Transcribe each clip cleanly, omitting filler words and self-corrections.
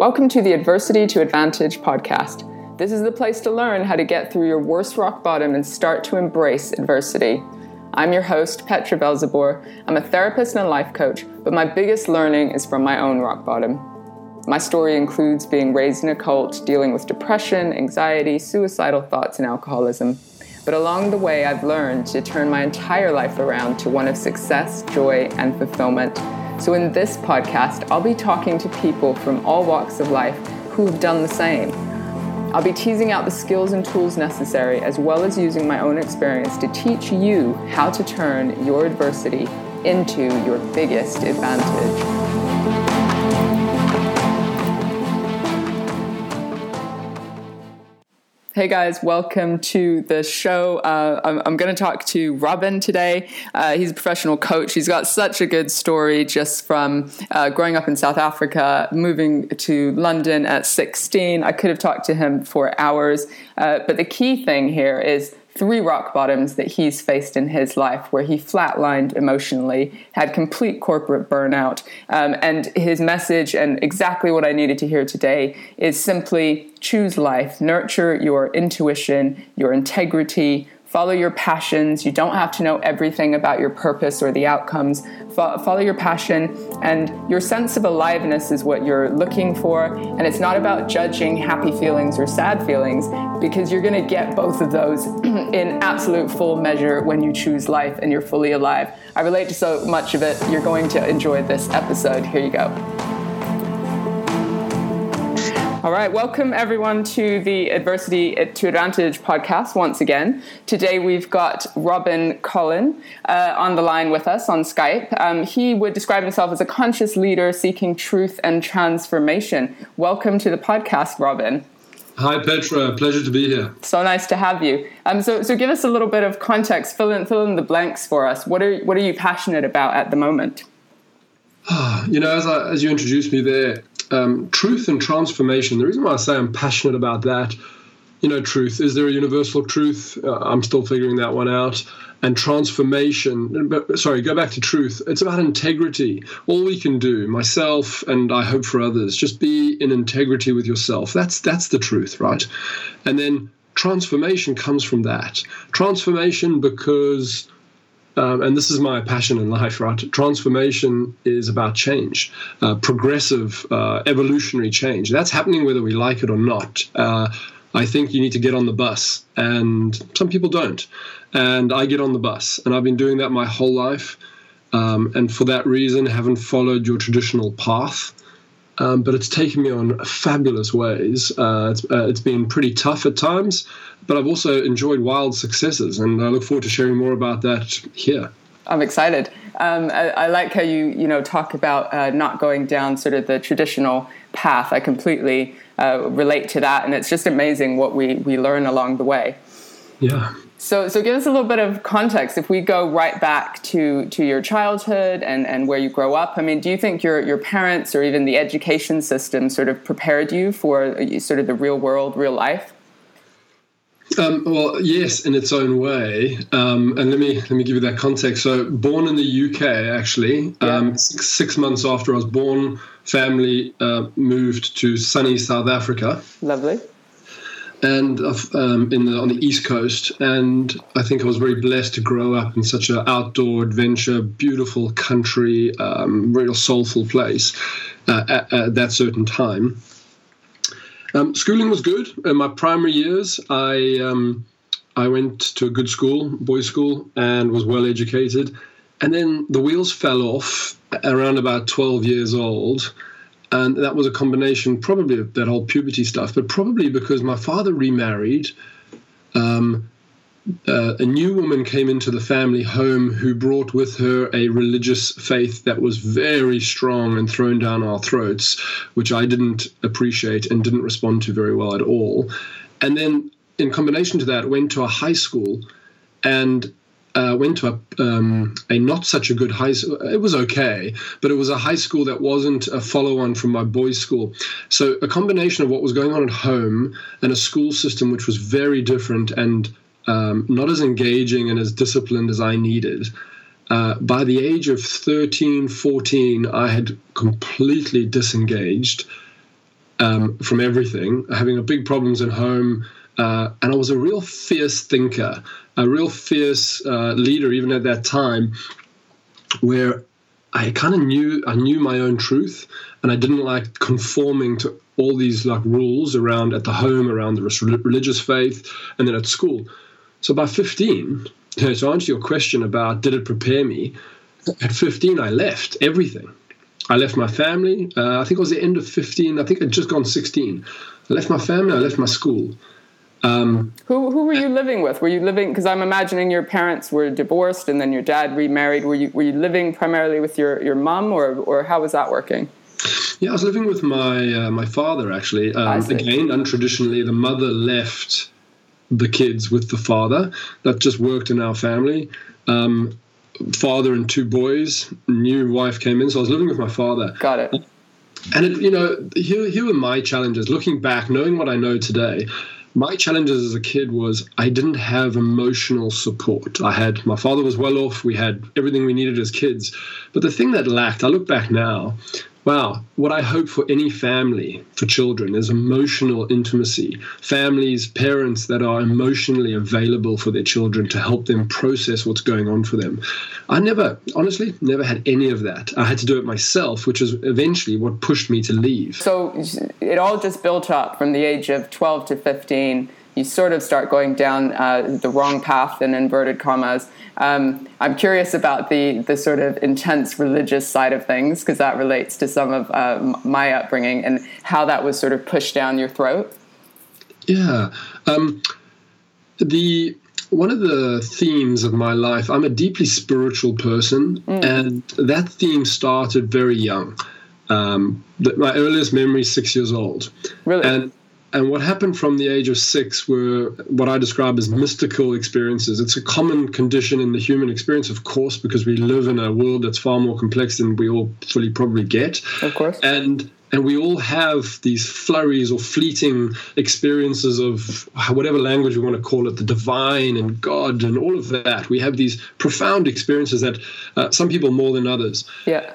Welcome to the Adversity to Advantage podcast. This is the place to learn how to get through your worst rock bottom and start to embrace adversity. I'm your host, Petra Belzabor. I'm a therapist and a life coach, but my biggest learning is from my own rock bottom. My story includes being raised in a cult, dealing with depression, anxiety, suicidal thoughts, and alcoholism. But along the way, I've learned to turn my entire life around to one of success, joy, and fulfillment. So in this podcast, I'll be talking to people from all walks of life who have done the same. I'll be teasing out the skills and tools necessary, as well as using my own experience to teach you how to turn your adversity into your biggest advantage. Hey guys, welcome to the show. I'm going to talk to Robin today. He's a professional coach. He's got such a good story just from growing up in South Africa, moving to London at 16. I could have talked to him for hours, but the key thing here is three rock bottoms that he's faced in his life where he flatlined emotionally, had complete corporate burnout. And his message, and exactly what I needed to hear today, is simply choose life, nurture your intuition, your integrity, follow your passions. You don't have to know everything about your purpose or the outcomes. Follow your passion, and your sense of aliveness is what you're looking for. And it's not about judging happy feelings or sad feelings, because you're going to get both of those in absolute full measure when you choose life and you're fully alive. I relate to so much of it. You're going to enjoy this episode. Here you go. All right, welcome everyone to the Adversity to Advantage podcast once again. Today we've got Robin Colin on the line with us on Skype. He would describe himself as a conscious leader seeking truth and transformation. Welcome to the podcast, Robin. Hi, Petra. Pleasure to be here. So nice to have you. So give us a little bit of context. Fill in the blanks for us. What are you passionate about at the moment? As you introduced me there, truth and transformation. The reason why I say I'm passionate about that, truth. Is there a universal truth? I'm still figuring that one out. And transformation. Sorry, go back to truth. It's about integrity. All we can do, myself and I hope for others, just be in integrity with yourself. That's the truth, right? And then transformation comes from that. Transformation because... and this is my passion in life, right? Transformation is about change, progressive, evolutionary change. That's happening whether we like it or not. I think you need to get on the bus, and some people don't. And I get on the bus, and I've been doing that my whole life. And for that reason, haven't followed your traditional path. But it's taken me on fabulous ways. It's been pretty tough at times, but I've also enjoyed wild successes, and I look forward to sharing more about that here. I'm excited. I like how you talk about not going down sort of the traditional path. I completely relate to that, and it's just amazing what we learn along the way. Yeah. So give us a little bit of context. If we go right back to your childhood and where you grow up, I mean, do you think your parents or even the education system sort of prepared you for sort of the real world, real life? Well, yes, in its own way. And let me give you that context. So born in the UK, actually, yeah. 6 months after I was born, family moved to sunny South Africa. Lovely. And on the East Coast, and I think I was very blessed to grow up in such an outdoor adventure, beautiful country, real soulful place at that certain time. Schooling was good. In my primary years, I went to a good school, boys' school, and was well educated. And then the wheels fell off around about 12 years old. And that was a combination probably of that whole puberty stuff, but probably because my father remarried. A new woman came into the family home who brought with her a religious faith that was very strong and thrown down our throats, which I didn't appreciate and didn't respond to very well at all. And then in combination to that, went to a high school and went to a not such a good high school. It was okay, but it was a high school that wasn't a follow-on from my boys' school. So a combination of what was going on at home and a school system which was very different and not as engaging and as disciplined as I needed. By the age of 13, 14, I had completely disengaged from everything, having big problems at home. And I was a real fierce thinker, a real fierce leader, even at that time, where I kind of knew my own truth, and I didn't like conforming to all these like rules around at the home, around the religious faith, and then at school. So by 15, to answer your question about did it prepare me, at 15 I left everything. I left my family. I think it was the end of 15. I think I'd just gone 16. I left my family. I left my school. Who were you living with? Were you living, because I'm imagining your parents were divorced and then your dad remarried. Were you living primarily with your mum, or how was that working? Yeah, I was living with my my father, actually. Again, untraditionally, the mother left the kids with the father. That just worked in our family. Father and two boys, new wife came in, so I was living with my father. Got it. And it, you know, here were my challenges. Looking back, knowing what I know today, my challenges as a kid was I didn't have emotional support. My father was well off. We had everything we needed as kids. But the thing that lacked, I look back now, wow, what I hope for any family, for children, is emotional intimacy. Families, parents that are emotionally available for their children to help them process what's going on for them. I honestly never had any of that. I had to do it myself, which is eventually what pushed me to leave. So it all just built up from the age of 12 to 15. You sort of start going down the wrong path, in inverted commas. I'm curious about the sort of intense religious side of things, because that relates to some of my upbringing and how that was sort of pushed down your throat. Yeah. One of the themes of my life, I'm a deeply spiritual person, and that theme started very young. My earliest memory is 6 years old. Really? And what happened from the age of 6 were what I describe as mystical experiences. It's a common condition in the human experience, of course, because we live in a world that's far more complex than we all fully probably get. Of course. And we all have these flurries or fleeting experiences of whatever language we want to call it, the divine and God and all of that. We have these profound experiences that some people more than others. Yeah.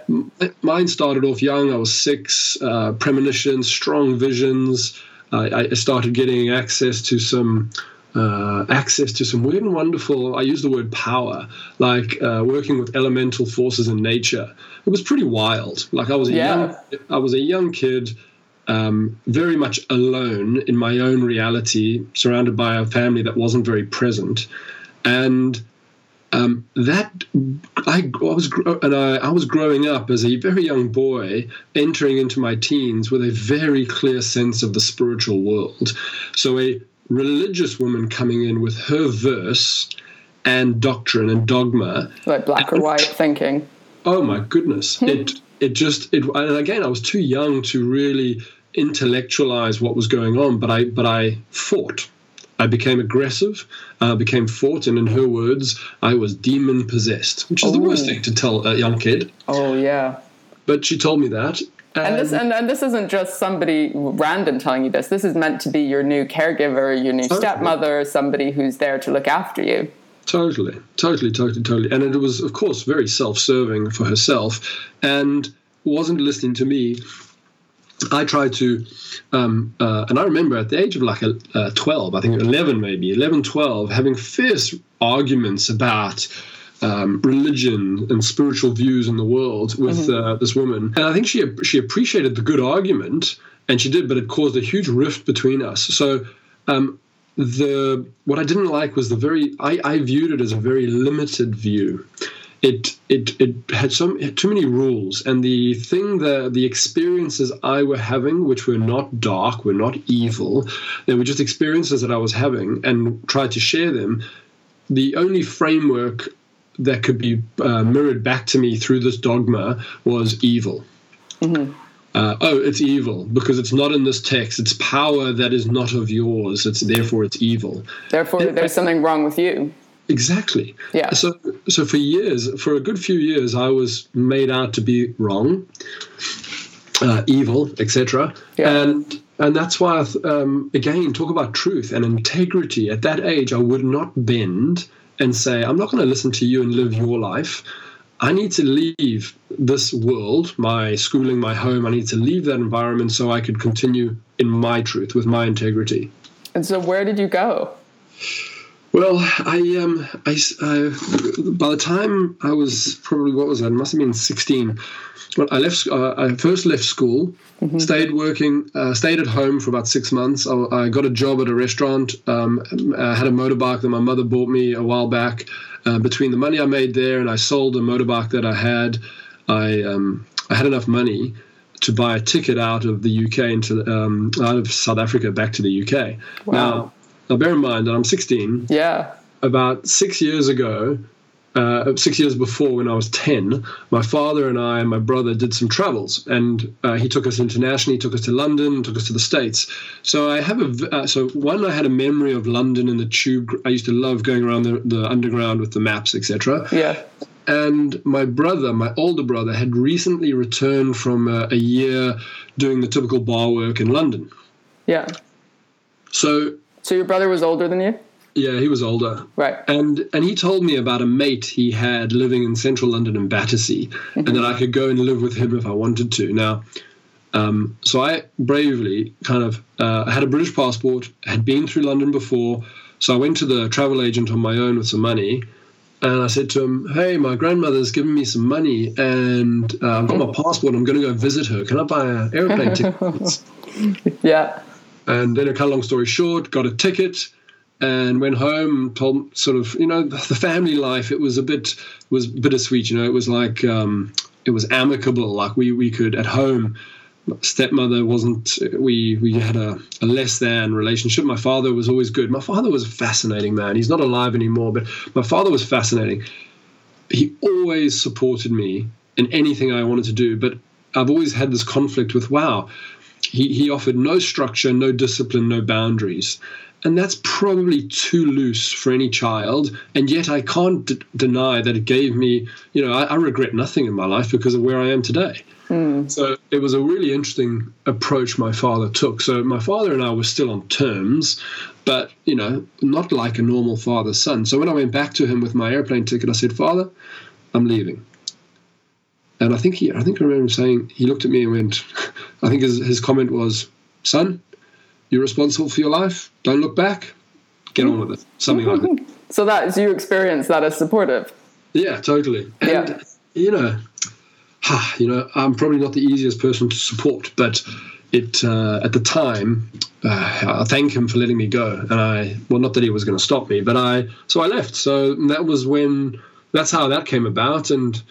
Mine started off young. I was 6, premonitions, strong visions. I started getting access to some weird and wonderful, I use the word power, like working with elemental forces in nature. It was pretty wild. Like I was a young kid, very much alone in my own reality, surrounded by a family that wasn't very present, and I was growing up as a very young boy, entering into my teens with a very clear sense of the spiritual world. So a religious woman coming in with her verse and doctrine and dogma, like black or white thinking. Oh my goodness! And again, I was too young to really intellectualize what was going on, but I fought. I became aggressive, became fought, and in her words, I was demon-possessed, which is the worst thing to tell a young kid. Oh, yeah. But she told me that. And this isn't just somebody random telling you this. This is meant to be your new caregiver, your new stepmother, somebody who's there to look after you. Totally. And it was, of course, very self-serving for herself and wasn't listening to me. I tried to, and I remember at the age of 11, 12, having fierce arguments about religion and spiritual views in the world with this woman. And I think she appreciated the good argument, and she did, but it caused a huge rift between us. So what I didn't like was I viewed it as a very limited view. It had too many rules, and the experiences I were having, which were not dark, were not evil, they were just experiences that I was having and tried to share them. The only framework that could be mirrored back to me through this dogma was evil. Mm-hmm. It's evil because it's not in this text. It's power that is not of yours. Therefore, it's evil. Therefore, there's something wrong with you. Exactly. Yeah. So for a good few years, I was made out to be wrong, evil, etc. Yeah. And that's why, again, talk about truth and integrity. At that age, I would not bend and say, I'm not going to listen to you and live your life. I need to leave this world, my schooling, my home, I need to leave that environment so I could continue in my truth, with my integrity. And so where did you go? Well, I by the time I was probably, I must have been 16. Well, I first left school, mm-hmm. Stayed at home for about 6 months. I got a job at a restaurant. I had a motorbike that my mother bought me a while back. Between the money I made there and I sold a motorbike that I had enough money to buy a ticket out of the UK out of South Africa back to the UK. Wow. Now, bear in mind that I'm 16. Yeah. About 6 years ago, 6 years before when I was 10, my father and I and my brother did some travels, and he took us internationally, took us to London, took us to the States. So I have I had a memory of London in the tube. I used to love going around the underground with the maps, etc. Yeah. And my older brother, had recently returned from a year doing the typical bar work in London. Yeah. So your brother was older than you? Yeah, he was older. Right. And he told me about a mate he had living in central London in Battersea, mm-hmm. and that I could go and live with him if I wanted to. Now, so I bravely kind of had a British passport, had been through London before, so I went to the travel agent on my own with some money, and I said to him, hey, my grandmother's given me some money, and I've got my passport, I'm going to go visit her. Can I buy an airplane ticket? Yeah. And then, a cut long story short, got a ticket and went home. Told sort of, the family life. It was was bittersweet. It was like it was amicable. Like we could at home. Stepmother wasn't. We had a less than relationship. My father was always good. My father was a fascinating man. He's not alive anymore, but my father was fascinating. He always supported me in anything I wanted to do. But I've always had this conflict with wow. He offered no structure, no discipline, no boundaries. And that's probably too loose for any child. And yet I can't deny that it gave me, I regret nothing in my life because of where I am today. Mm. So it was a really interesting approach my father took. So my father and I were still on terms, but, not like a normal father-son. So when I went back to him with my airplane ticket, I said, Father, I'm leaving. And I think I remember him saying, he looked at me and went, I think his comment was, Son, you're responsible for your life. Don't look back. Get on with it. Something like that. So so you experience that as supportive. Yeah, totally. And, yeah. I'm probably not the easiest person to support, but at the time, I thank him for letting me go. And not that he was going to stop me, but so I left. So that's how that came about. And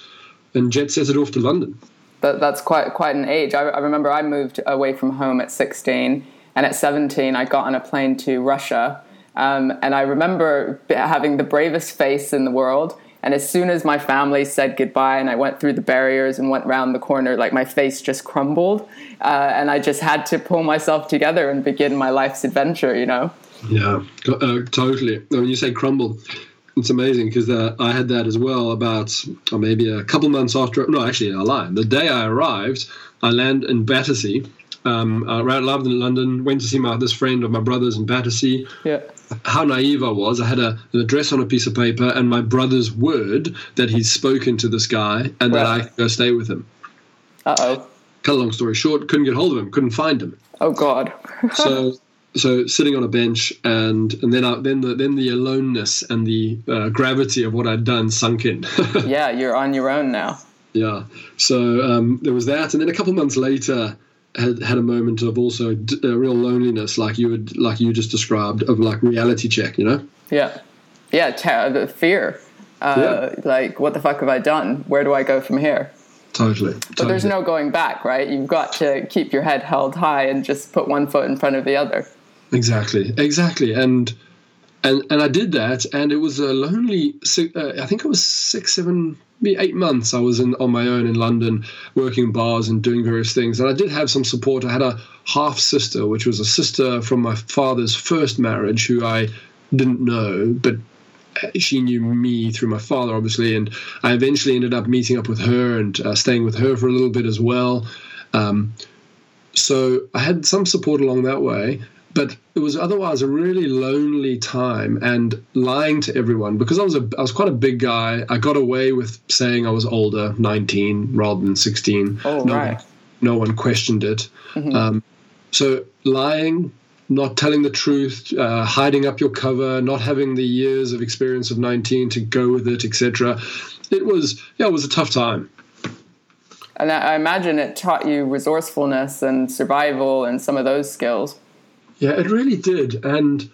jet set it off to London. That's quite an age. I remember I moved away from home at 16, and at 17 I got on a plane to Russia. And I remember having the bravest face in the world. And as soon as my family said goodbye and I went through the barriers and went round the corner, like my face just crumbled. And I just had to pull myself together and begin my life's adventure, Yeah, totally. When you say crumbled, it's amazing because I had that as well about maybe a couple months after. No, actually, I lied. The day I arrived, I landed in Battersea. I arrived in London, went to see this friend of my brother's in Battersea. Yeah. How naive I was. I had an address on a piece of paper and my brother's word that he'd spoken to this guy and that I could go stay with him. Uh-oh. Cut a long story short, couldn't get hold of him, couldn't find him. Oh, God. So sitting on a bench, and then the aloneness and the gravity of what I'd done sunk in. Yeah, you're on your own now. Yeah. So there was that, and then a couple months later, had a moment of also real loneliness, like you just described, of like reality check, Yeah. Yeah. The fear. Like, what the fuck have I done? Where do I go from here? Totally. But there's no going back, right? You've got to keep your head held high and just put one foot in front of the other. Exactly. And I did that, and it was a lonely, I think it was 8 months I was on my own in London, working bars and doing various things. And I did have some support. I had a half-sister, which was a sister from my father's first marriage who I didn't know, but she knew me through my father, obviously. And I eventually ended up meeting up with her and staying with her for a little bit as well. So I had some support along that way. But it was otherwise a really lonely time, and lying to everyone, because I was quite a big guy. I got away with saying I was older, 19 rather than 16. Oh, right. No one questioned it. Mm-hmm. So lying, not telling the truth, hiding up your cover, not having the years of experience of 19 to go with it, etc. It was a tough time. And I imagine it taught you resourcefulness and survival and some of those skills. Yeah, it really did. And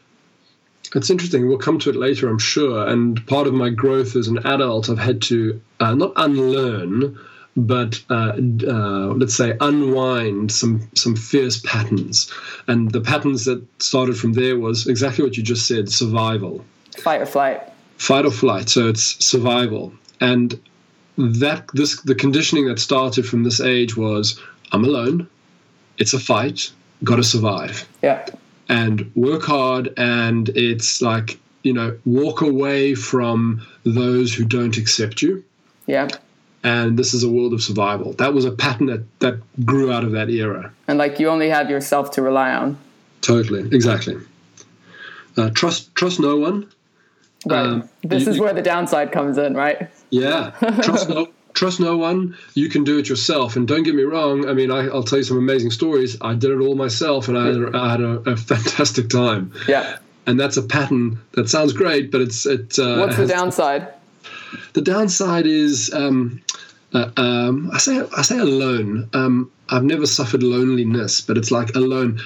it's interesting. We'll come to it later, I'm sure. And part of my growth as an adult, I've had to not unlearn, but let's say unwind some fierce patterns. And the patterns that started from there was exactly what you just said, survival. Fight or flight. Fight or flight. So it's survival. And the conditioning that started from this age was, I'm alone, it's a fight, got to survive. Yeah. And work hard, and it's like, walk away from those who don't accept you. Yeah. And this is a world of survival. That was a pattern that grew out of that era. And you only have yourself to rely on. Totally, exactly. Trust no one. Right. This is where the downside comes in, right? Yeah. Trust no one. You can do it yourself. And don't get me wrong. I mean, I'll tell you some amazing stories. I did it all myself, and I had a fantastic time. Yeah. And that's a pattern that sounds great, but it's. What's the downside? The downside is, I say alone. I've never suffered loneliness, but it's like alone.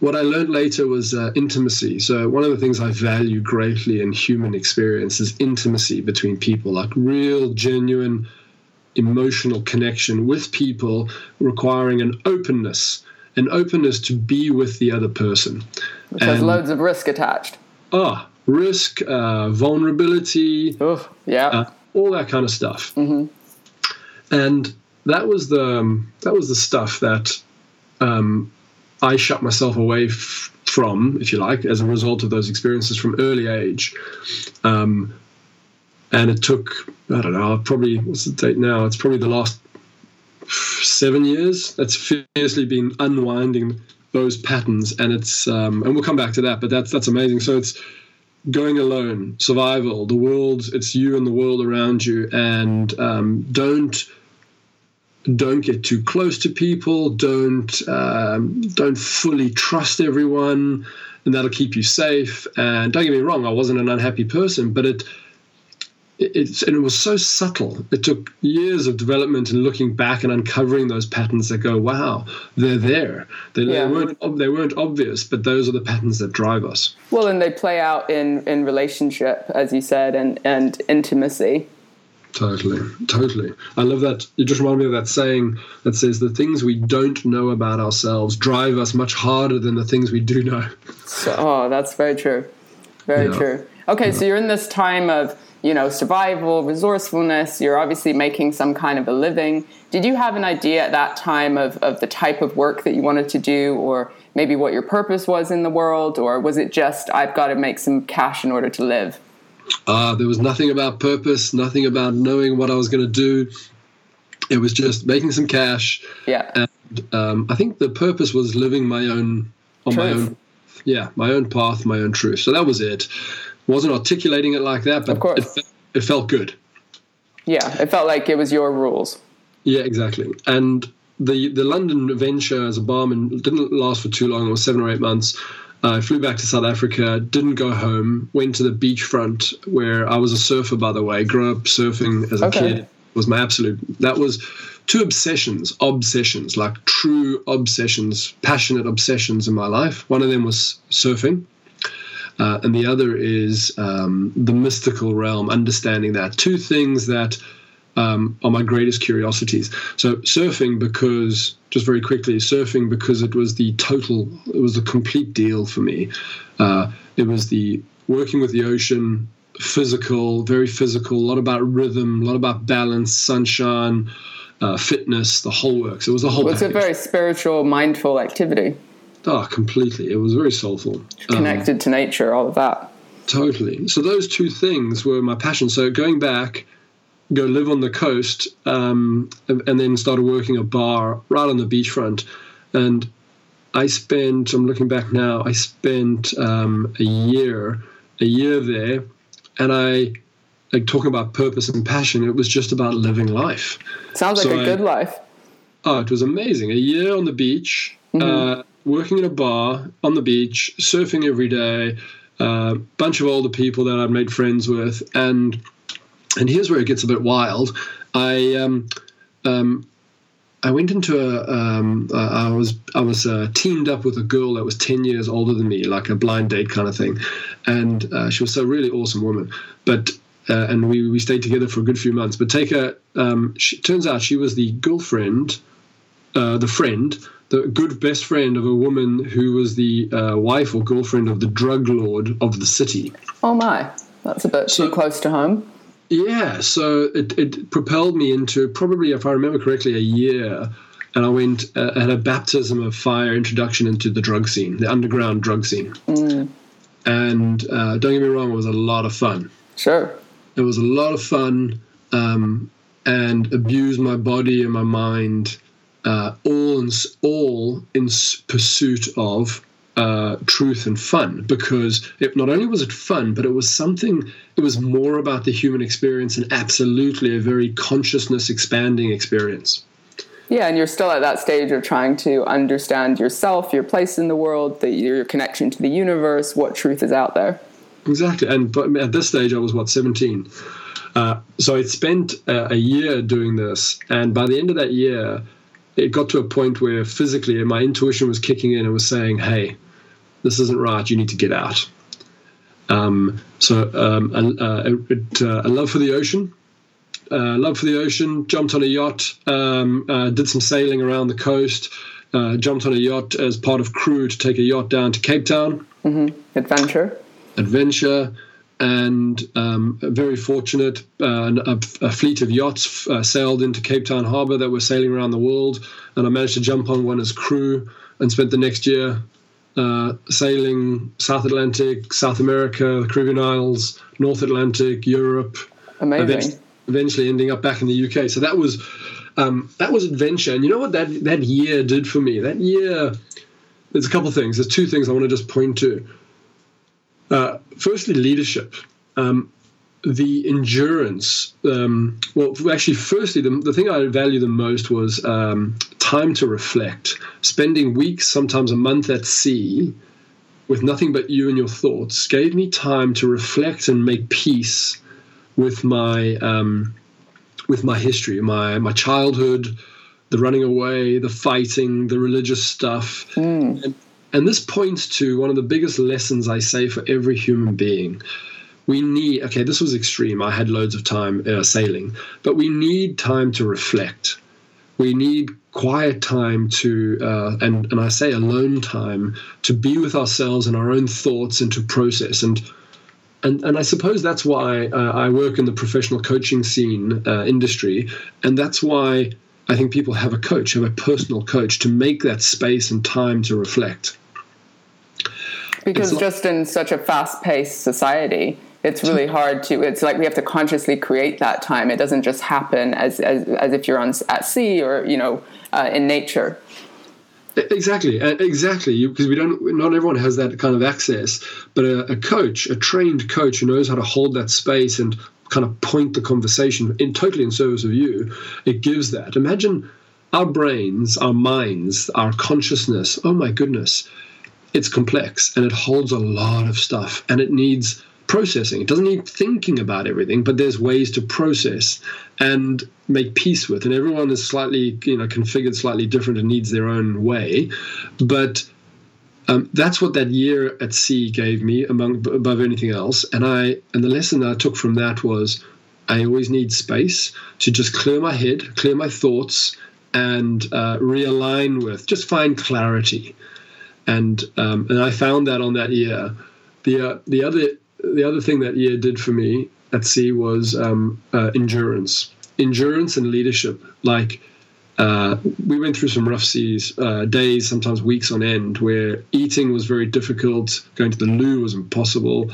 What I learned later was intimacy. So one of the things I value greatly in human experience is intimacy between people, like real, genuine, emotional connection with people, requiring an openness to be with the other person. Which has loads of risk attached. Risk, vulnerability, all that kind of stuff. Mm-hmm. And that was the stuff that I shut myself away from, if you like, as a result of those experiences from early age. And it took, I don't know, probably, what's the date now? It's probably the last 7 years that's fiercely been unwinding those patterns. And it's, and we'll come back to that, but that's amazing. So it's going alone, survival, the world, it's you and the world around you. And don't get too close to people. Don't fully trust everyone, and that'll keep you safe. And don't get me wrong, I wasn't an unhappy person, but it was so subtle. It took years of development and looking back and uncovering those patterns that go, wow, they're there. They weren't obvious, but those are the patterns that drive us. Well, and they play out in relationship, as you said, and intimacy. Totally. I love that. You just remind me of that saying that says the things we don't know about ourselves drive us much harder than the things we do know. That's very true. Very true. Okay, so you're in this time of, survival, resourcefulness. You're obviously making some kind of a living. Did you have an idea at that time of the type of work that you wanted to do, or maybe what your purpose was in the world? Or was it just, I've got to make some cash in order to live? There was nothing about purpose, nothing about knowing what I was going to do. It was just making some cash. Yeah. And I think the purpose was living my own path, my own truth. So that was it. Wasn't articulating it like that, but it felt good. Yeah, it felt like it was your rules. Yeah, exactly. And the London venture as a barman didn't last for too long. It was 7 or 8 months. I flew back to South Africa, didn't go home, went to the beachfront where I was a surfer, by the way, grew up surfing as a kid. Was my absolute, that was two obsessions, like true obsessions, passionate obsessions in my life. One of them was surfing. And the other is the mystical realm, understanding that. Two things that are my greatest curiosities. So surfing, because just very quickly, it was the complete deal for me. It was the working with the ocean, very physical, a lot about rhythm, a lot about balance, sunshine, fitness, the whole works. It was the whole. It's a very spiritual, mindful activity. Oh, completely. It was very soulful. Connected to nature, all of that. Totally. So those two things were my passion. So going back, go live on the coast, and then started working a bar right on the beachfront. And I'm looking back now, I spent a year there, and talking about purpose and passion, it was just about living life. Sounds like a good life. Oh, it was amazing. A year on the beach, working in a bar on the beach, surfing every day, bunch of older people that I'd made friends with. And here's where it gets a bit wild. I went into I was teamed up with a girl that was 10 years older than me, like a blind date kind of thing. And she was a really awesome woman. And we stayed together for a good few months. But turns out she was the girlfriend, the good best friend of a woman who was the wife or girlfriend of the drug lord of the city. Oh my, that's a bit too close to home. Yeah, so it propelled me into probably, if I remember correctly, a year. And I went at a baptism of fire introduction into the drug scene, the underground drug scene. Mm. And don't get me wrong, it was a lot of fun. Sure. It was a lot of fun, and abused my body and my mind, all in pursuit of truth and fun. Because not only was it fun, but it was more about the human experience and absolutely a very consciousness-expanding experience. Yeah, and you're still at that stage of trying to understand yourself, your place in the world, your connection to the universe, what truth is out there. Exactly. But at this stage, I was, 17? So I'd spent a year doing this. And by the end of that year, it got to a point where physically my intuition was kicking in and was saying, hey, this isn't right. You need to get out. A love for the ocean. Jumped on a yacht, did some sailing around the coast, jumped on a yacht as part of crew to take a yacht down to Cape Town. Mm-hmm. Adventure, and very fortunate, a fleet of yachts sailed into Cape Town Harbour that were sailing around the world, and I managed to jump on one as crew and spent the next year sailing South Atlantic, South America, the Caribbean Isles, North Atlantic, Europe. Amazing. Eventually ending up back in the UK. So that was adventure, and you know what that year did for me? That year, there's a couple of things. There's two things I want to just point to. Firstly, leadership, the endurance. Firstly, the thing I value the most was time to reflect, spending weeks, sometimes a month at sea with nothing but you and your thoughts gave me time to reflect and make peace with my history, my childhood, the running away, the fighting, the religious stuff. Mm. And this points to one of the biggest lessons I say for every human being. This was extreme. I had loads of time sailing, but we need time to reflect. We need quiet time to, and I say alone time, to be with ourselves and our own thoughts and to process. And I suppose that's why I work in the professional coaching scene industry, and that's why I think people have a personal coach to make that space and time to reflect. Because just in such a fast-paced society, it's really hard to. It's like we have to consciously create that time. It doesn't just happen as if you're at sea or in nature. Exactly. Because we don't. Not everyone has that kind of access. But a coach, a trained coach, who knows how to hold that space and kind of point the conversation totally in service of you. It gives that. Imagine our brains, our minds, our consciousness. Oh my goodness. It's complex and it holds a lot of stuff and it needs processing. It doesn't need thinking about everything, but there's ways to process and make peace with. And everyone is slightly, configured slightly different and needs their own way. But that's what that year at sea gave me, above anything else. And the lesson that I took from that was I always need space to just clear my head, clear my thoughts, and realign with, just find clarity. And I found that on that year. The other thing that year did for me at sea was endurance and leadership. Like we went through some rough seas, days, sometimes weeks on end, where eating was very difficult, going to the loo was impossible,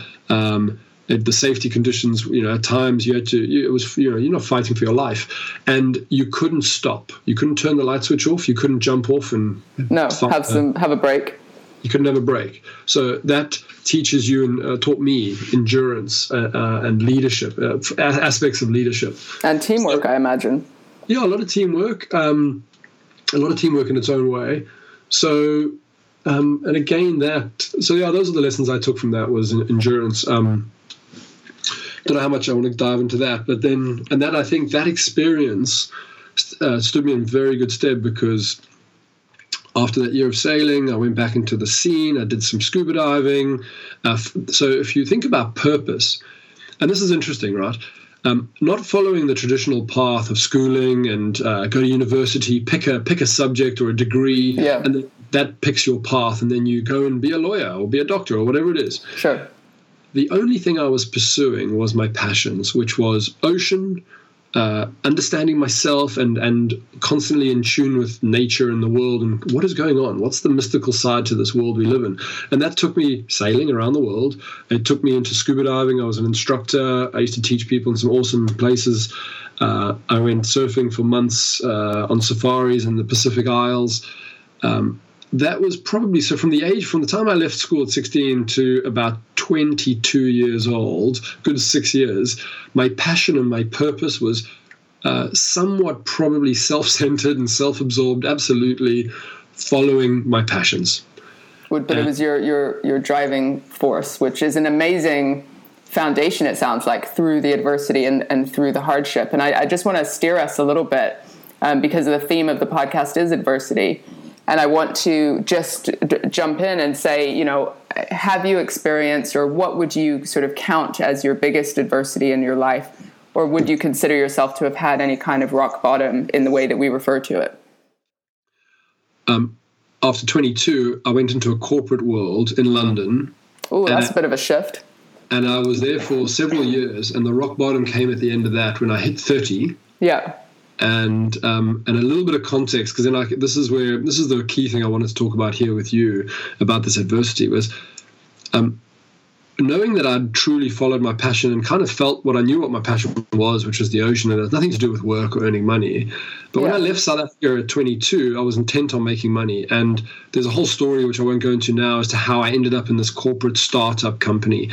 the safety conditions, at times you had to, it was, you're not fighting for your life, and you couldn't stop. You couldn't turn the light switch off. You couldn't jump off and have a break. You couldn't have a break. So that teaches you and taught me endurance and leadership, aspects of leadership. And teamwork, I imagine. Yeah, a lot of teamwork in its own way. So, and again, those are the lessons I took from that, was endurance. Don't know how much I want to dive into that, but then, and that, I think that experience stood me in very good stead, because after that year of sailing, I went back into the scene. I did some scuba diving. So if you think about purpose, and this is interesting, right? Not following the traditional path of schooling and go to university, pick a subject or a degree, and then that picks your path, and then you go and be a lawyer or be a doctor or whatever it is. Sure. The only thing I was pursuing was my passions, which was ocean, understanding myself and constantly in tune with nature and the world and what is going on. What's the mystical side to this world we live in? And that took me sailing around the world. It took me into scuba diving. I was an instructor. I used to teach people in some awesome places. I went surfing for months on safaris in the Pacific Isles. That was probably, so from the time I left school at 16 to about 22 years old, good 6 years, my passion and my purpose was somewhat probably self-centered and self-absorbed, absolutely following my passions. But it was your driving force, which is an amazing foundation, it sounds like, through the adversity and through the hardship. And I just want to steer us a little bit because the theme of the podcast is adversity. And I want to just jump in and say, have you experienced, or what would you sort of count as your biggest adversity in your life? Or would you consider yourself to have had any kind of rock bottom in the way that we refer to it? After 22, I went into a corporate world in London. Oh, that's a bit of a shift. And I was there for several years, and the rock bottom came at the end of that when I hit 30. Yeah. And a little bit of context, because then this is the key thing I wanted to talk about here with you about this adversity, was knowing that I'd truly followed my passion and kind of felt what I knew what my passion was, which was the ocean, and it had nothing to do with work or earning money. But when I left South Africa at 22, I was intent on making money. And there's a whole story, which I won't go into now, as to how I ended up in this corporate startup company.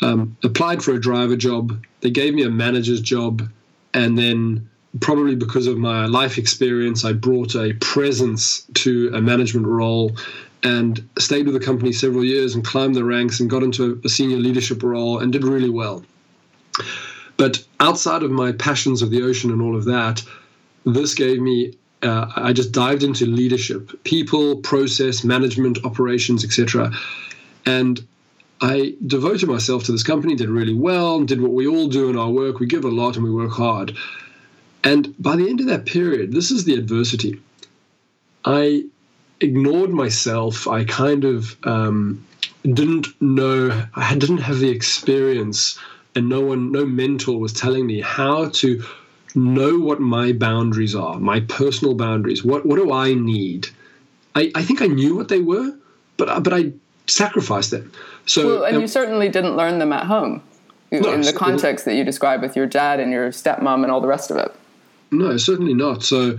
Applied for a driver job. They gave me a manager's job. And then, probably because of my life experience, I brought a presence to a management role and stayed with the company several years and climbed the ranks and got into a senior leadership role and did really well. But outside of my passions of the ocean and all of that, this gave me, I just dived into leadership, people, process, management, operations, etc. And I devoted myself to this company, did really well, did what we all do in our work. We give a lot and we work hard. And by the end of that period, this is the adversity. I ignored myself. I kind of didn't know, I didn't have the experience, and no mentor was telling me how to know what my boundaries are, my personal boundaries. What do I need? I think I knew what they were, but I sacrificed them. So, well, and you certainly didn't learn them at home in the context that you described with your dad and your stepmom and all the rest of it. No, certainly not. So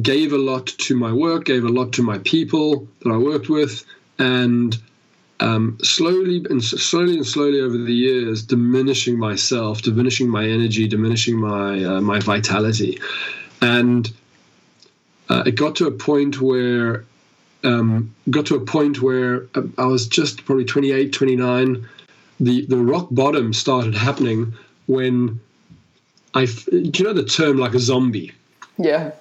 gave a lot to my work, gave a lot to my people that I worked with, and slowly over the years, diminishing myself, diminishing my energy, diminishing my vitality. And it got to a point where I was just probably 28, 29. The rock bottom started happening when do you know the term like a zombie? Yeah.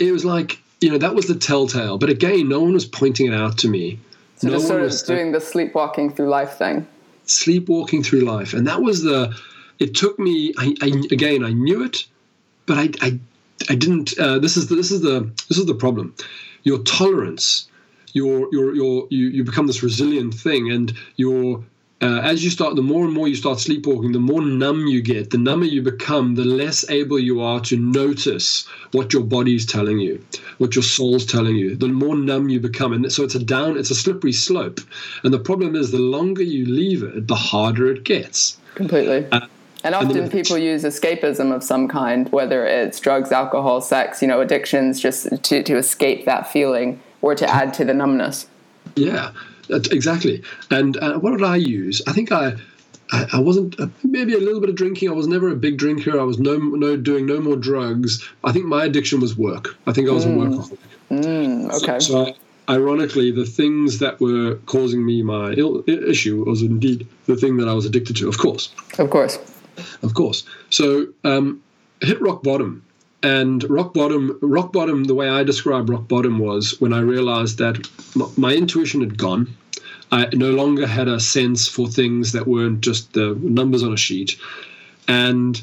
It was like, that was the telltale. But again, no one was pointing it out to me. So just sort of doing the sleepwalking through life thing. Sleepwalking through life. And that was it took me, I knew it, but I didn't, this is the problem. Your tolerance, you become this resilient thing, and your As you start, the more and more you start sleepwalking, the more numb you get, the number you become, the less able you are to notice what your body's telling you, what your soul's telling you, the more numb you become. And so it's a slippery slope. And the problem is the longer you leave it, the harder it gets. Completely. And often people use escapism of some kind, whether it's drugs, alcohol, sex, addictions, just to escape that feeling or to add to the numbness. Yeah. Exactly. And what did I use? I think I wasn't, maybe a little bit of drinking. I was never a big drinker. I was doing no more drugs. I think my addiction was work. I think I was a workaholic. Okay. So ironically, the things that were causing me my issue was indeed the thing that I was addicted to, of course. Of course. So hit rock bottom. And rock bottom, the way I describe rock bottom was when I realized that my intuition had gone. I no longer had a sense for things that weren't just the numbers on a sheet. And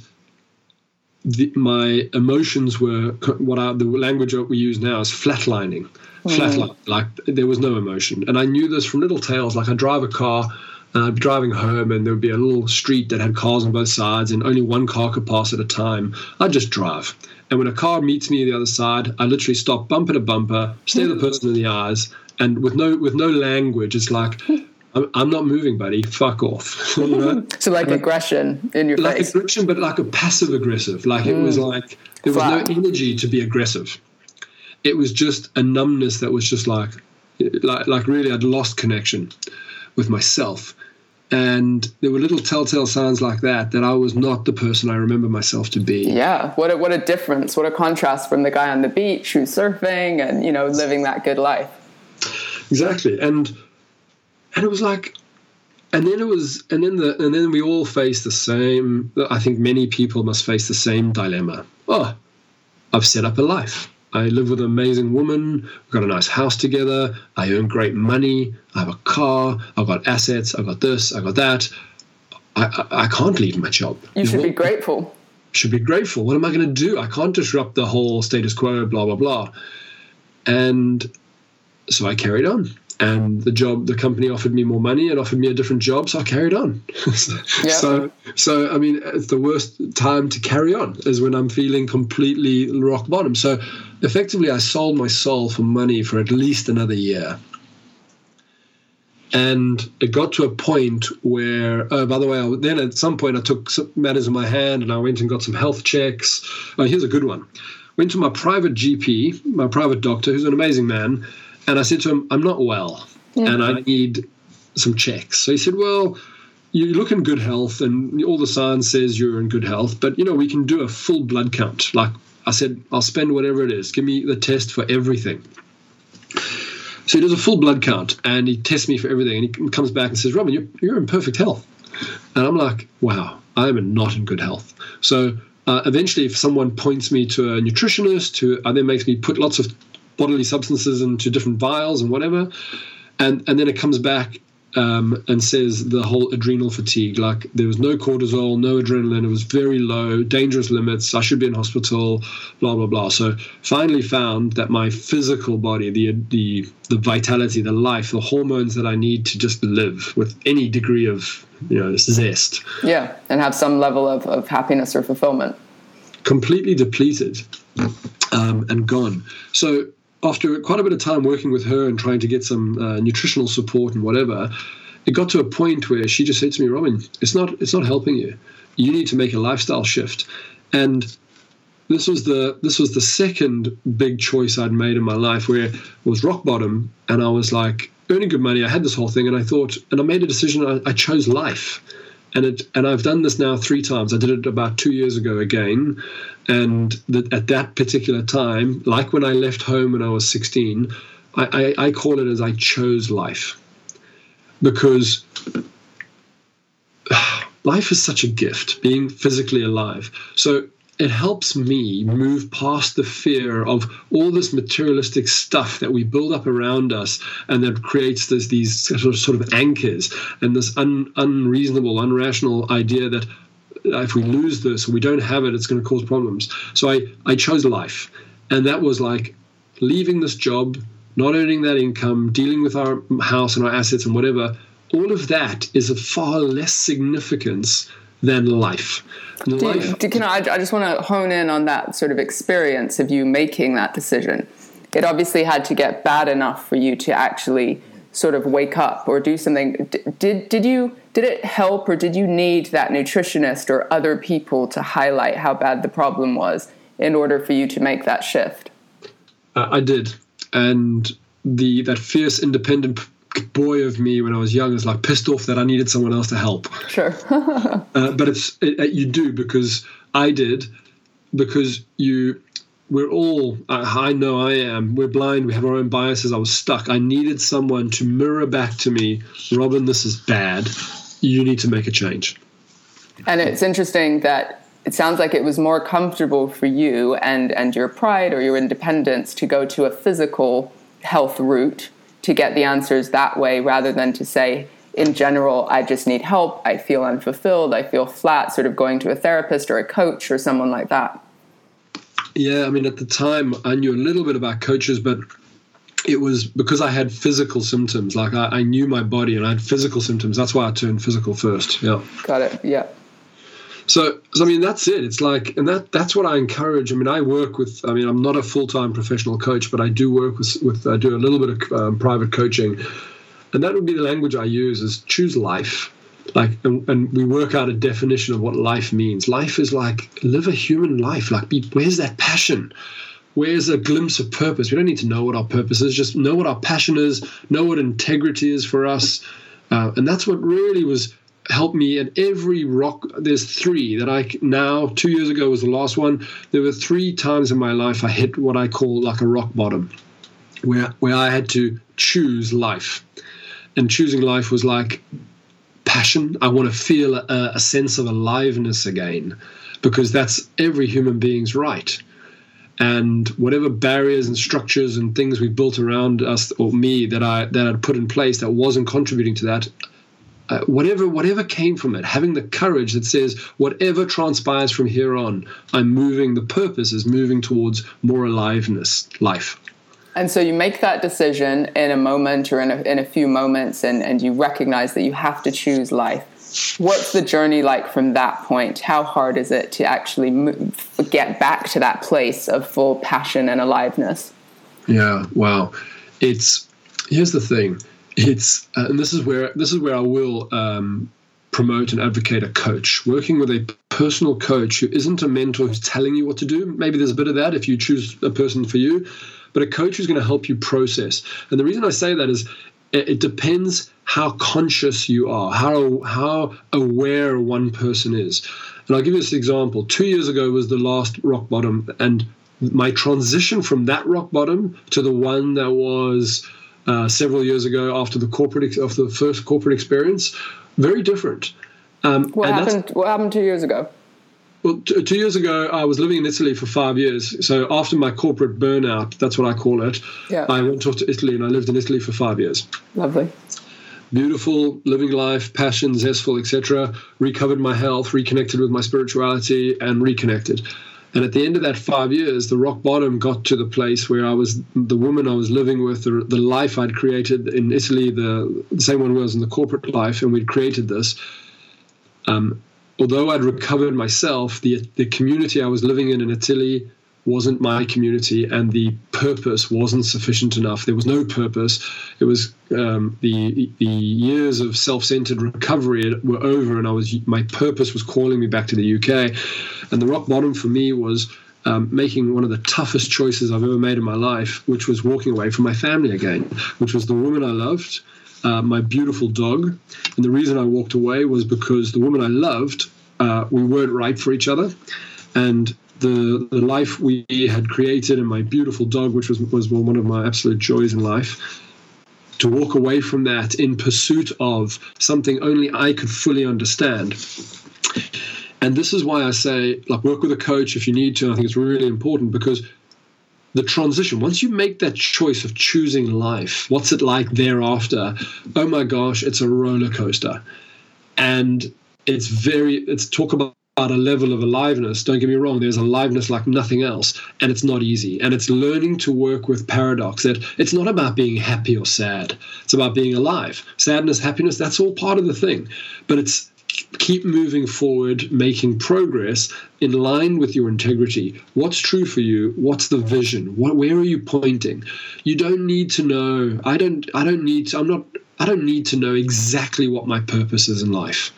my emotions were, the language that we use now is flatlining. Mm. Flatline, like there was no emotion. And I knew this from little tales, like I drive a car, and I'd be driving home and there would be a little street that had cars on both sides and only one car could pass at a time. I'd just drive. And when a car meets me on the other side, I literally stop bumper to bumper, stare the person in the eyes, and with no language, it's like, I'm not moving, buddy. Fuck off. You know? So like aggression in your face. Like aggression, but like a passive aggressive. Like it was like, there was no energy to be aggressive. It was just a numbness that was just like really I'd lost connection with myself. And there were little telltale signs like that I was not the person I remember myself to be. Yeah, what a difference, what a contrast from the guy on the beach who's surfing and, living that good life. Exactly. And it was like, and then it was, and then we all face the same, I think many people must face the same dilemma. Oh, I've set up a life. I live with an amazing woman, we've got a nice house together, I earn great money, I have a car, I've got assets, I've got this, I've got that. I can't leave my job. You should be grateful. Should be grateful. What am I going to do? I can't disrupt the whole status quo, blah, blah, blah. And so I carried on. And the company offered me more money and offered me a different job, so I carried on. So I mean, it's the worst time to carry on is when I'm feeling completely rock bottom. So effectively, I sold my soul for money for at least another year. And it got to a point where, oh, by the way, then at some point I took matters in my hand and I went and got some health checks. Oh, here's a good one. Went to my private GP, my private doctor, who's an amazing man, and I said to him, I'm not well, and I need some checks. So he said, well, you look in good health, and all the science says you're in good health, but, we can do a full blood count. Like I said, I'll spend whatever it is. Give me the test for everything. So he does a full blood count, and he tests me for everything, and he comes back and says, Robin, you're in perfect health. And I'm like, wow, I am not in good health. So eventually if someone points me to a nutritionist who then makes me put lots of bodily substances into different vials and whatever, and then it comes back and says the whole adrenal fatigue, like there was no cortisol, no adrenaline, it was very low, dangerous limits, I should be in hospital, blah, blah, blah. So finally found that my physical body, the vitality, the life, the hormones that I need to just live with any degree of zest. Yeah, and have some level of happiness or fulfillment. Completely depleted and gone. So after quite a bit of time working with her and trying to get some nutritional support and whatever, it got to a point where she just said to me, Robin, it's not helping you. You need to make a lifestyle shift. And this was the second big choice I'd made in my life where it was rock bottom and I was like earning good money. I had this whole thing and I made a decision. I chose life. And I've done this now 3 times. I did it about 2 years ago again. And at that particular time, like when I left home when I was 16, I call it as I chose life. Because life is such a gift, being physically alive. So it helps me move past the fear of all this materialistic stuff that we build up around us and that creates these sort of anchors and this unreasonable, unrational idea that if we lose this or we don't have it, it's going to cause problems. So I chose life. And that was like leaving this job, not earning that income, dealing with our house and our assets and whatever. all of that is of far less significance than life. I just want to hone in on that sort of experience of you making that decision. It obviously had to get bad enough for you to actually sort of wake up or do something. Did it help, or did you need that nutritionist or other people to highlight how bad the problem was in order for you to make that shift? I did. And that fierce independent boy of me when I was young is like pissed off that I needed someone else to help. Sure. But you do, because I did, because we're all, I know I am, we're blind, we have our own biases. I was stuck. I needed someone to mirror back to me, Robin, this is bad. You need to make a change. And it's interesting that it sounds like it was more comfortable for you and your pride or your independence to go to a physical health route to get the answers that way, rather than to say, in general, I just need help. I feel unfulfilled. I feel flat, sort of going to a therapist or a coach or someone like that. Yeah, I mean, at the time, I knew a little bit about coaches, but it was because I had physical symptoms. Like, I knew my body and I had physical symptoms. That's why I turned physical first. Yeah. Got it. Yeah. So I mean, that's it. It's like, and that's what I encourage. I mean, I'm not a full-time professional coach, but I do work with I do a little bit of private coaching. And that would be the language I use, is choose life. Like, and we work out a definition of what life means. Life is like, live a human life. Like, where's that passion? Where's a glimpse of purpose? We don't need to know what our purpose is. Just know what our passion is. Know what integrity is for us. And that's what really helped me at every rock. There's three that 2 years ago was the last one. There were three times in my life I hit what I call like a rock bottom, where I had to choose life. And choosing life was like, passion. I want to feel a sense of aliveness again, because that's every human being's right. And whatever barriers and structures and things we built around us, or me, that I'd put in place that wasn't contributing to that, whatever came from it, having the courage that says, whatever transpires from here on, the purpose is moving towards more aliveness, life. And so you make that decision in a moment, or in a few moments, and you recognize that you have to choose life. What's the journey like from that point? How hard is it to actually get back to that place of full passion and aliveness? Yeah, wow. Here's the thing. And this is where I will promote and advocate a coach. Working with a personal coach who isn't a mentor who's telling you what to do. Maybe there's a bit of that if you choose a person for you. But a coach who's going to help you process. And the reason I say that is it depends how conscious you are, how aware one person is. And I'll give you this example. 2 years ago was the last rock bottom, and my transition from that rock bottom to the one that was several years ago after the first corporate experience, very different. What happened 2 years ago? Well, 2 years ago, I was living in Italy for 5 years. So after my corporate burnout, that's what I call it, yeah. I went off to Italy and I lived in Italy for 5 years. Lovely. Beautiful, living life, passion, zestful, etc. Recovered my health, reconnected with my spirituality, and reconnected. And at the end of that 5 years, the rock bottom got to the place where I was the woman I was living with, the life I'd created in Italy, the same one was in the corporate life, and we'd created this. Although I'd recovered myself, the community I was living in Italy wasn't my community, and the purpose wasn't sufficient enough. There was no purpose. It was the years of self-centered recovery were over, and my purpose was calling me back to the UK. And the rock bottom for me was making one of the toughest choices I've ever made in my life, which was walking away from my family again, which was the woman I loved, my beautiful dog. And the reason I walked away was because the woman I loved, we weren't right for each other. And the life we had created and my beautiful dog, which was one of my absolute joys in life, to walk away from that in pursuit of something only I could fully understand. And this is why I say, like, work with a coach if you need to. I think it's really important, because the transition, once you make that choice of choosing life, what's it like thereafter? Oh my gosh, it's a roller coaster. And it's talk about a level of aliveness. Don't get me wrong, there's aliveness like nothing else, and it's not easy. And it's learning to work with paradox. That it's not about being happy or sad. It's about being alive. Sadness, happiness, that's all part of the thing. But it's keep moving forward, making progress in line with your integrity. What's true for you? What's the vision? Where are you pointing? You don't need to know. I don't need to know exactly what my purpose is in life.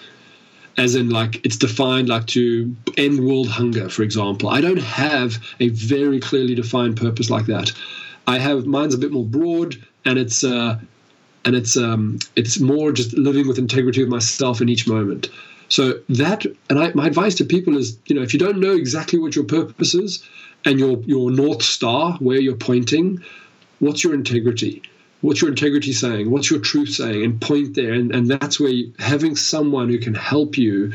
As in, like, it's defined like to end world hunger, for example. I don't have a very clearly defined purpose like that. Mine's a bit more broad, and it's more just living with integrity of myself in each moment. So that, and my advice to people is, if you don't know exactly what your purpose is and your North Star, where you're pointing, what's your integrity? What's your integrity saying? What's your truth saying? And point there. And that's where having someone who can help you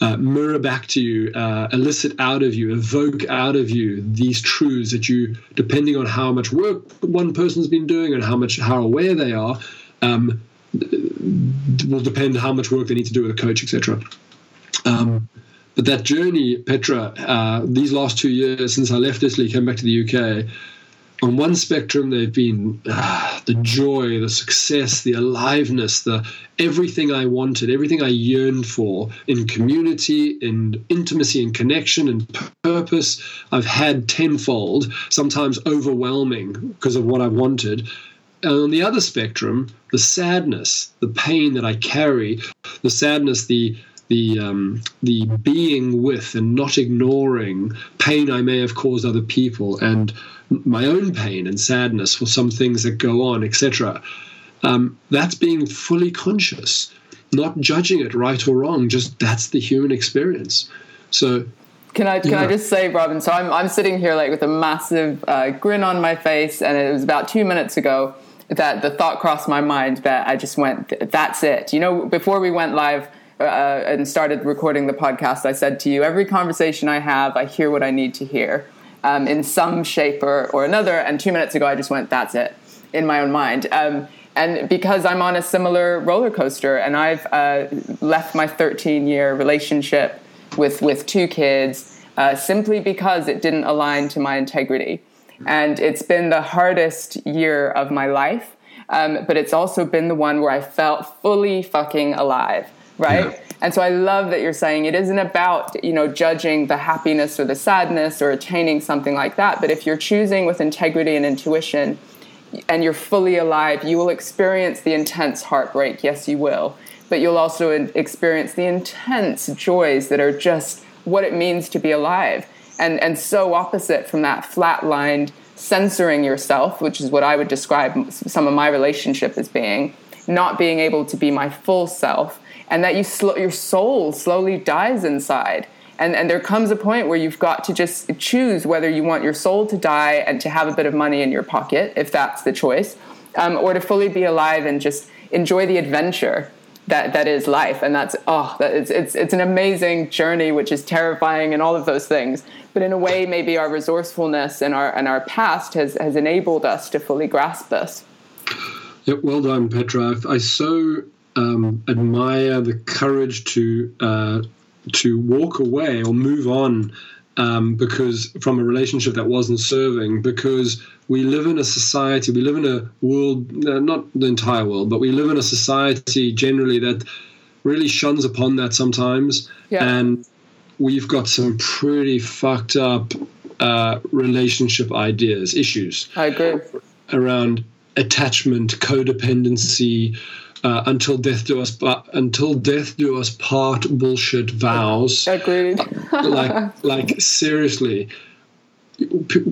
mirror back to you, elicit out of you, evoke out of you these truths that you, depending on how much work one person's been doing and how aware they are, will depend how much work they need to do with a coach, etc. But that journey, Petra, these last 2 years since I left Italy, came back to the UK. On one spectrum, they've been the joy, the success, the aliveness, the everything I wanted, everything I yearned for in community, in intimacy and connection and purpose. I've had tenfold, sometimes overwhelming because of what I wanted. And on the other spectrum, the sadness, the pain that I carry, the sadness, the being with and not ignoring pain I may have caused other people and my own pain and sadness for some things that go on, etc. That's being fully conscious, not judging it right or wrong. Just that's the human experience. So, can I just say, Robin? So I'm sitting here like with a massive grin on my face, and it was about 2 minutes ago that the thought crossed my mind that I just went, "That's it." Before we went live. And started recording the podcast, I said to you, every conversation I have, I hear what I need to hear in some shape or another. And 2 minutes ago, I just went, that's it, in my own mind. And because I'm on a similar roller coaster, and I've left my 13-year relationship with two kids simply because it didn't align to my integrity. And it's been the hardest year of my life, but it's also been the one where I felt fully fucking alive. Right. Yeah. And so I love that you're saying it isn't about, judging the happiness or the sadness or attaining something like that. But if you're choosing with integrity and intuition and you're fully alive, you will experience the intense heartbreak. Yes, you will. But you'll also experience the intense joys that are just what it means to be alive. And so opposite from that flatlined censoring yourself, which is what I would describe some of my relationship as being, not being able to be my full self. And that your soul slowly dies inside. And there comes a point where you've got to just choose whether you want your soul to die and to have a bit of money in your pocket, if that's the choice, or to fully be alive and just enjoy the adventure that is life. And it's an amazing journey, which is terrifying and all of those things. But in a way, maybe our resourcefulness and our past has enabled us to fully grasp this. Yeah, well done, Petra. I so... admire the courage to walk away or move on because from a relationship that wasn't serving, because we live in a society, we live in a world, not the entire world, but we live in a society generally that really shuns upon that sometimes. Yeah. And we've got some pretty fucked up relationship ideas, issues. I agree. Around attachment, codependency, until death do us part bullshit vows. Agreed. like seriously,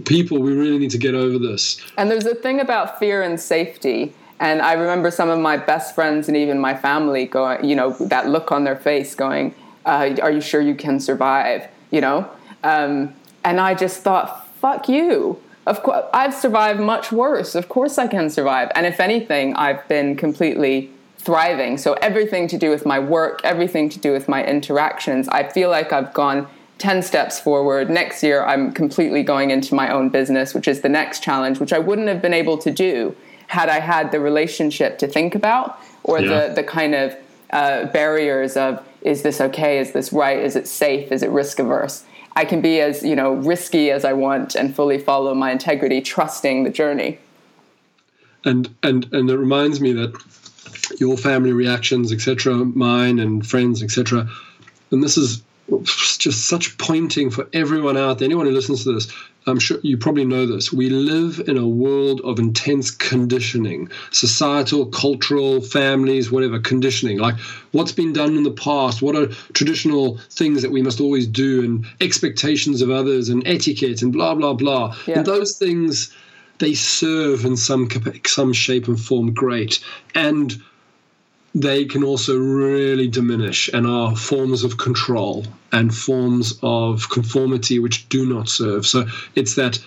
people, we really need to get over this. And there's a thing about fear and safety. And I remember some of my best friends and even my family going, that look on their face going, are you sure you can survive? And I just thought, fuck you. Of course, I've survived much worse. Of course I can survive. And if anything, I've been completely thriving. So everything to do with my work, everything to do with my interactions, I feel like I've gone 10 steps forward. Next year, I'm completely going into my own business, which is the next challenge, which I wouldn't have been able to do had I had the relationship to think about or the kind of barriers of is this okay? Is this right? Is it safe? Is it risk averse? I can be as, risky as I want and fully follow my integrity, trusting the journey. And it reminds me that your family reactions, etc., mine and friends, etc., and this is just such pointing for everyone out there, anyone who listens to this, I'm sure you probably know this. We live in a world of intense conditioning, societal, cultural, families, whatever, conditioning. Like what's been done in the past, what are traditional things that we must always do, and expectations of others and etiquette and blah, blah, blah. Yeah. And those things, they serve in some shape and form great. And they can also really diminish and are forms of control and forms of conformity which do not serve. So it's that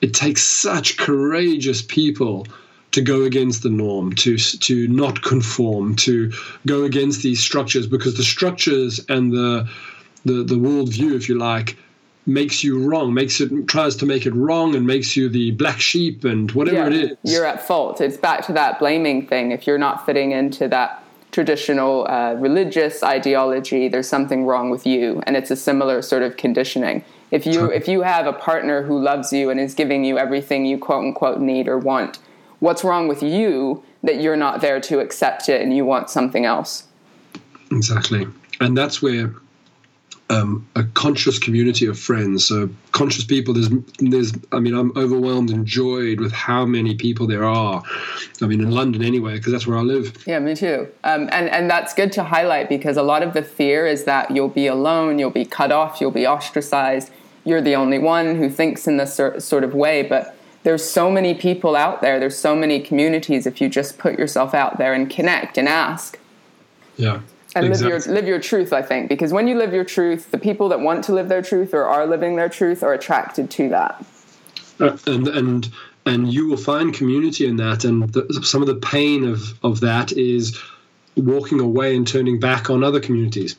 it takes such courageous people to go against the norm, to not conform, to go against these structures, because the structures and the worldview, if you like, makes you wrong, tries to make it wrong and makes you the black sheep and whatever it is. You're at fault. It's back to that blaming thing. If you're not fitting into that traditional religious ideology, there's something wrong with you. And it's a similar sort of conditioning. If you have a partner who loves you and is giving you everything you quote unquote need or want, what's wrong with you that you're not there to accept it and you want something else? Exactly. And that's where a conscious community of friends, so conscious people, I'm overwhelmed and joyed with how many people there are, in London anyway, because that's where I live. Yeah, me too. And that's good to highlight, because a lot of the fear is that you'll be alone, you'll be cut off, you'll be ostracized, you're the only one who thinks in this sort of way, but there's so many people out there, there's so many communities if you just put yourself out there and connect and ask. Yeah. And live your truth, I think, because when you live your truth, the people that want to live their truth or are living their truth are attracted to that. And you will find community in that. And some of the pain of that is walking away and turning back on other communities.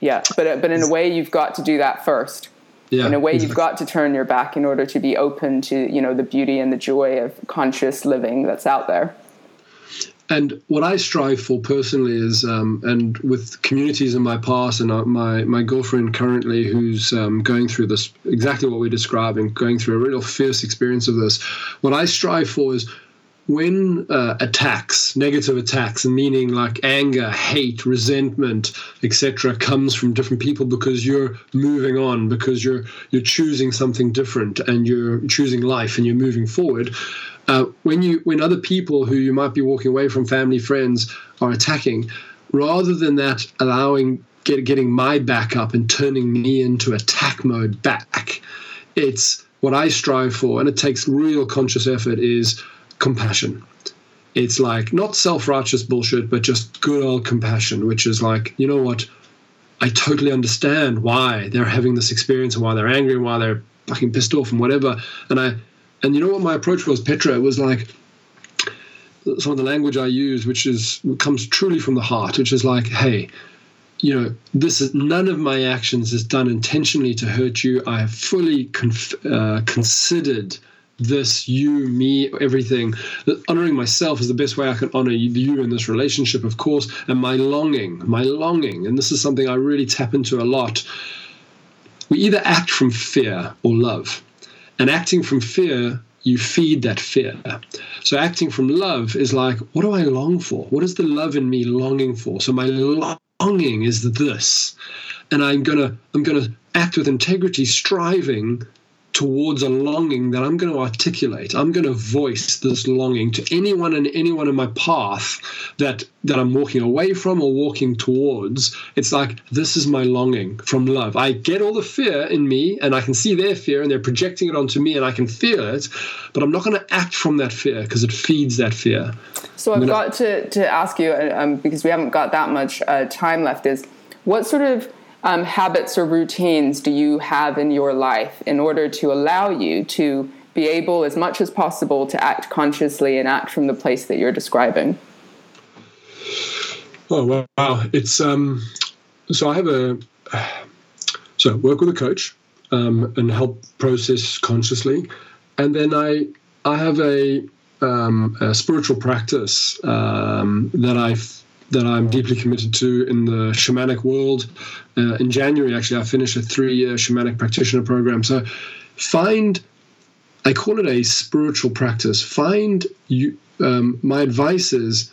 Yeah, but in a way, you've got to do that first. Yeah, in a way, You've got to turn your back in order to be open to the beauty and the joy of conscious living that's out there. And what I strive for personally is, and with communities in my past, and my girlfriend currently, who's going through this, exactly what we're describing, going through a real fierce experience of this, what I strive for is when negative attacks, meaning like anger, hate, resentment, etc., comes from different people, because you're moving on, because you're choosing something different, and you're choosing life, and you're moving forward. When other people who you might be walking away from, family, friends, are attacking, rather than that getting my back up and turning me into attack mode back, it's what I strive for, and it takes real conscious effort, is compassion. It's like not self-righteous bullshit, but just good old compassion, which is like, you know what, I totally understand why they're having this experience and why they're angry and why they're fucking pissed off and whatever, and you know what my approach was, Petra? It was like some of the language I used, which comes truly from the heart, which is like, hey, none of my actions is done intentionally to hurt you. I have fully considered this, you, me, everything. Honoring myself is the best way I can honor you in this relationship, of course. And my longing, and this is something I really tap into a lot. We either act from fear or love. And acting from fear, you feed that fear. So acting from love is like, what do I long for? What is the love in me longing for? So my longing is this. And I'm gonna act with integrity, striving towards a longing that I'm going to articulate. I'm going to voice this longing to anyone in my path that I'm walking away from or walking towards. It's like, this is my longing from love. I get all the fear in me, and I can see their fear, and they're projecting it onto me, and I can feel it, but I'm not going to act from that fear, because it feeds that fear. So I've got to ask you, because we haven't got that much time left, is what sort of habits or routines do you have in your life in order to allow you to be able, as much as possible, to act consciously and act from the place that you're describing? Oh, wow. It's so I have work with a coach and help process consciously, and then I have a spiritual practice that I that I'm deeply committed to in the shamanic world. In January, actually, I finish a 3-year shamanic practitioner program. So find, I call it a spiritual practice. Find you. My advice is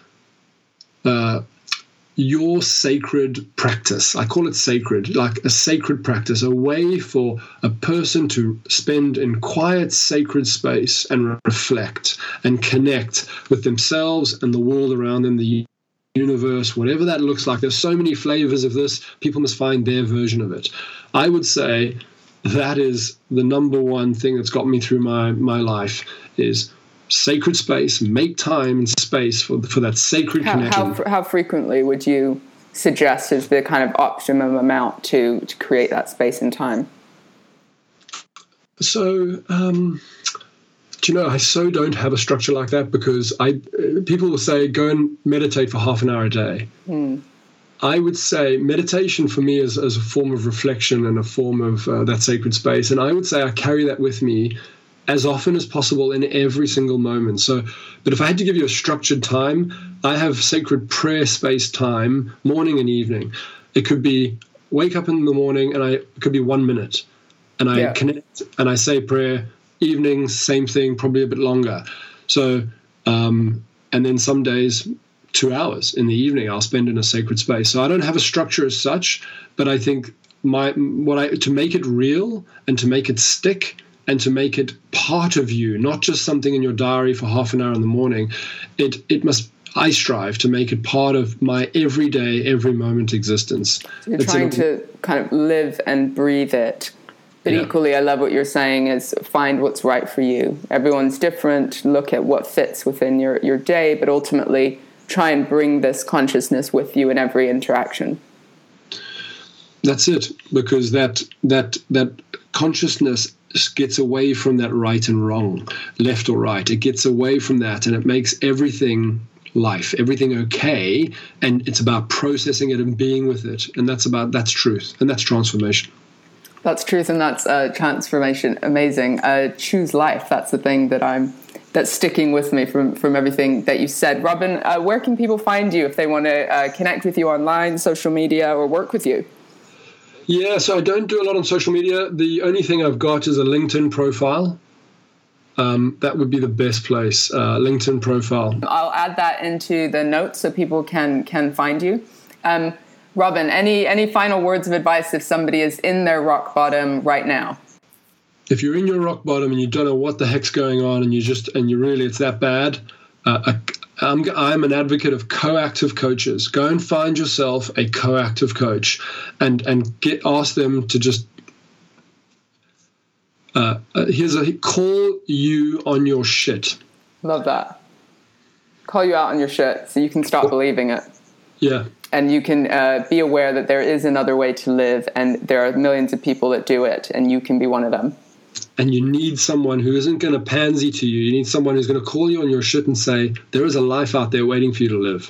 your sacred practice. I call it sacred, like a sacred practice, a way for a person to spend in quiet, sacred space and reflect and connect with themselves and the world around them, the universe, whatever that looks like. There's so many flavors of this. People must find their version of it. I would say that is the number one thing that's got me through my life is sacred space. Make time and space for that sacred connection. How frequently would you suggest is the kind of optimum amount to create that space and time? So, do you know, I so don't have a structure like that because people will say, go and meditate for half an hour a day. Mm. I would say meditation for me is a form of reflection and a form of that sacred space. And I would say I carry that with me as often as possible in every single moment. So, but if I had to give you a structured time, I have sacred prayer space time, morning and evening. It could be wake up in the morning and it could be 1 minute and I connect and I say prayer. Evening, same thing, probably a bit longer. So, and then some days, 2 hours in the evening I'll spend in a sacred space. So I don't have a structure as such, but I think to make it real and to make it stick and to make it part of you, not just something in your diary for half an hour in the morning. I strive to make it part of my everyday, every moment existence. You're trying to kind of live and breathe it. But equally, I love what you're saying is find what's right for you. Everyone's different. Look at what fits within your day, but ultimately try and bring this consciousness with you in every interaction. That's it, because that consciousness gets away from that right and wrong, left or right. It gets away from that and it makes everything life, everything okay, and it's about processing it and being with it. And that's truth and that's transformation. That's truth and that's transformation. Amazing. Choose life. That's the thing that's sticking with me from everything that you said. Robin, where can people find you if they want to connect with you online, social media, or work with you? Yeah, so I don't do a lot on social media. The only thing I've got is a LinkedIn profile. That would be the best place, LinkedIn profile. I'll add that into the notes so people can find you. Robin, any final words of advice if somebody is in their rock bottom right now? If you're in your rock bottom and you don't know what the heck's going on and you really it's that bad, I'm an advocate of coactive coaches. Go and find yourself a coactive coach, and ask them to just call you on your shit. Love that. Call you out on your shit so you can stop believing it. Yeah. And you can be aware that there is another way to live, and there are millions of people that do it, and you can be one of them. And you need someone who isn't going to pansy to you. You need someone who's going to call you on your shit and say, there is a life out there waiting for you to live.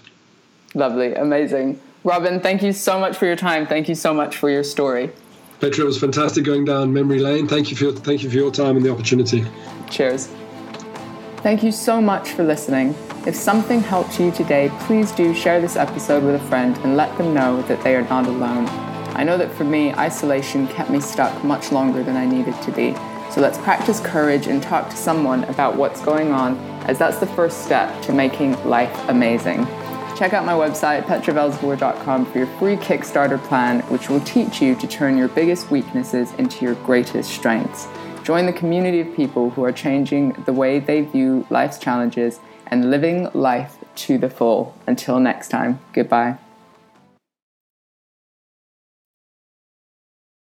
Lovely. Amazing. Robin, thank you so much for your time. Thank you so much for your story. Petra, it was fantastic going down memory lane. Thank you for your time and the opportunity. Cheers. Thank you so much for listening. If something helped you today, please do share this episode with a friend and let them know that they are not alone. I know that for me, isolation kept me stuck much longer than I needed to be. So let's practice courage and talk to someone about what's going on, as that's the first step to making life amazing. Check out my website, petrabelzabor.com, for your free Kickstarter plan, which will teach you to turn your biggest weaknesses into your greatest strengths. Join the community of people who are changing the way they view life's challenges and living life to the full. Until next time, goodbye.